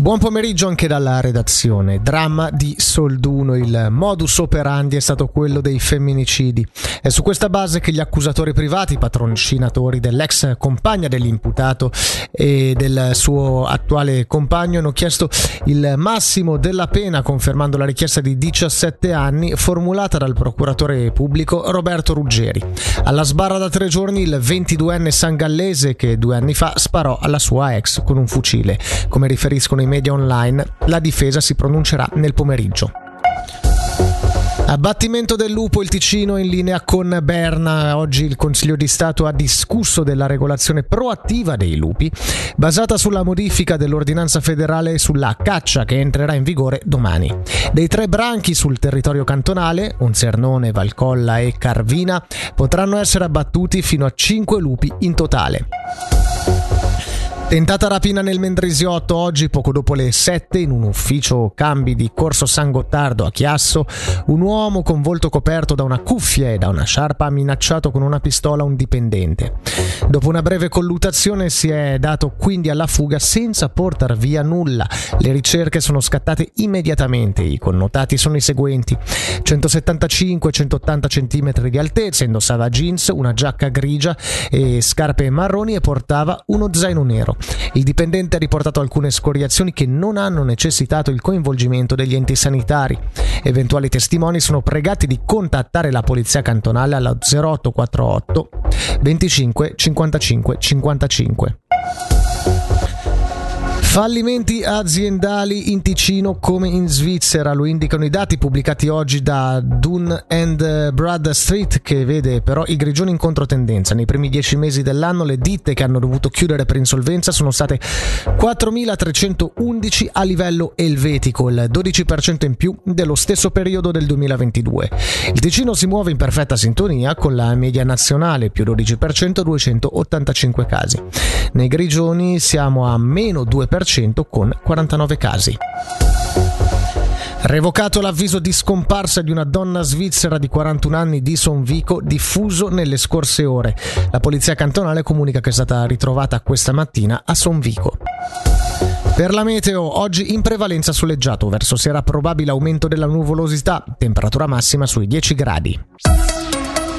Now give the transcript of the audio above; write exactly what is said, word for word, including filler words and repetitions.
Buon pomeriggio anche dalla redazione. Dramma di Solduno. Il modus operandi è stato quello dei femminicidi. È su questa base che gli accusatori privati, patrocinatori dell'ex compagna dell'imputato e del suo attuale compagno, hanno chiesto il massimo della pena, confermando la richiesta di diciassette anni formulata dal procuratore pubblico Roberto Rugeri. Alla sbarra da tre giorni il ventiduenne sangallese che due anni fa sparò alla sua ex con un fucile. Come riferiscono i media online, la difesa si pronuncerà nel pomeriggio. Abbattimento del lupo, il Ticino in linea con Berna. Oggi il Consiglio di Stato ha discusso della regolazione proattiva dei lupi, basata sulla modifica dell'ordinanza federale sulla caccia che entrerà in vigore domani. Dei tre branchi sul territorio cantonale, Onzernone, Valcolla e Carvina, potranno essere abbattuti fino a cinque lupi in totale. Tentata rapina nel Mendrisiotto oggi, poco dopo le sette, in un ufficio cambi di Corso San Gottardo a Chiasso. Un uomo con volto coperto da una cuffia e da una sciarpa ha minacciato con una pistola un dipendente. Dopo una breve colluttazione si è dato quindi alla fuga senza portar via nulla. Le ricerche sono scattate immediatamente. I connotati sono i seguenti: centosettantacinque centottanta centimetri di altezza, indossava jeans, una giacca grigia e scarpe marroni e portava uno zaino nero. Il dipendente ha riportato alcune scoriazioni che non hanno necessitato il coinvolgimento degli enti sanitari. Eventuali testimoni sono pregati di contattare la polizia cantonale alla zero otto quattro otto venticinque cinquantacinque cinquantacinque. Fallimenti aziendali in Ticino come in Svizzera, lo indicano i dati pubblicati oggi da Dun and Bradstreet, che vede però i grigioni in controtendenza. Nei primi dieci mesi dell'anno le ditte che hanno dovuto chiudere per insolvenza sono state quattromilatrecentoundici a livello elvetico, il dodici per cento in più dello stesso periodo del duemilaventidue. Il Ticino si muove in perfetta sintonia con la media nazionale, più dodici per cento, duecentottantacinque casi. Nei grigioni siamo a meno due per cento con quarantanove casi. Revocato l'avviso di scomparsa di una donna svizzera di quarantuno anni di Sonvico, diffuso nelle scorse ore. La polizia cantonale comunica che è stata ritrovata questa mattina a Sonvico. Per la meteo, oggi in prevalenza soleggiato, verso sera probabile aumento della nuvolosità, temperatura massima sui dieci gradi.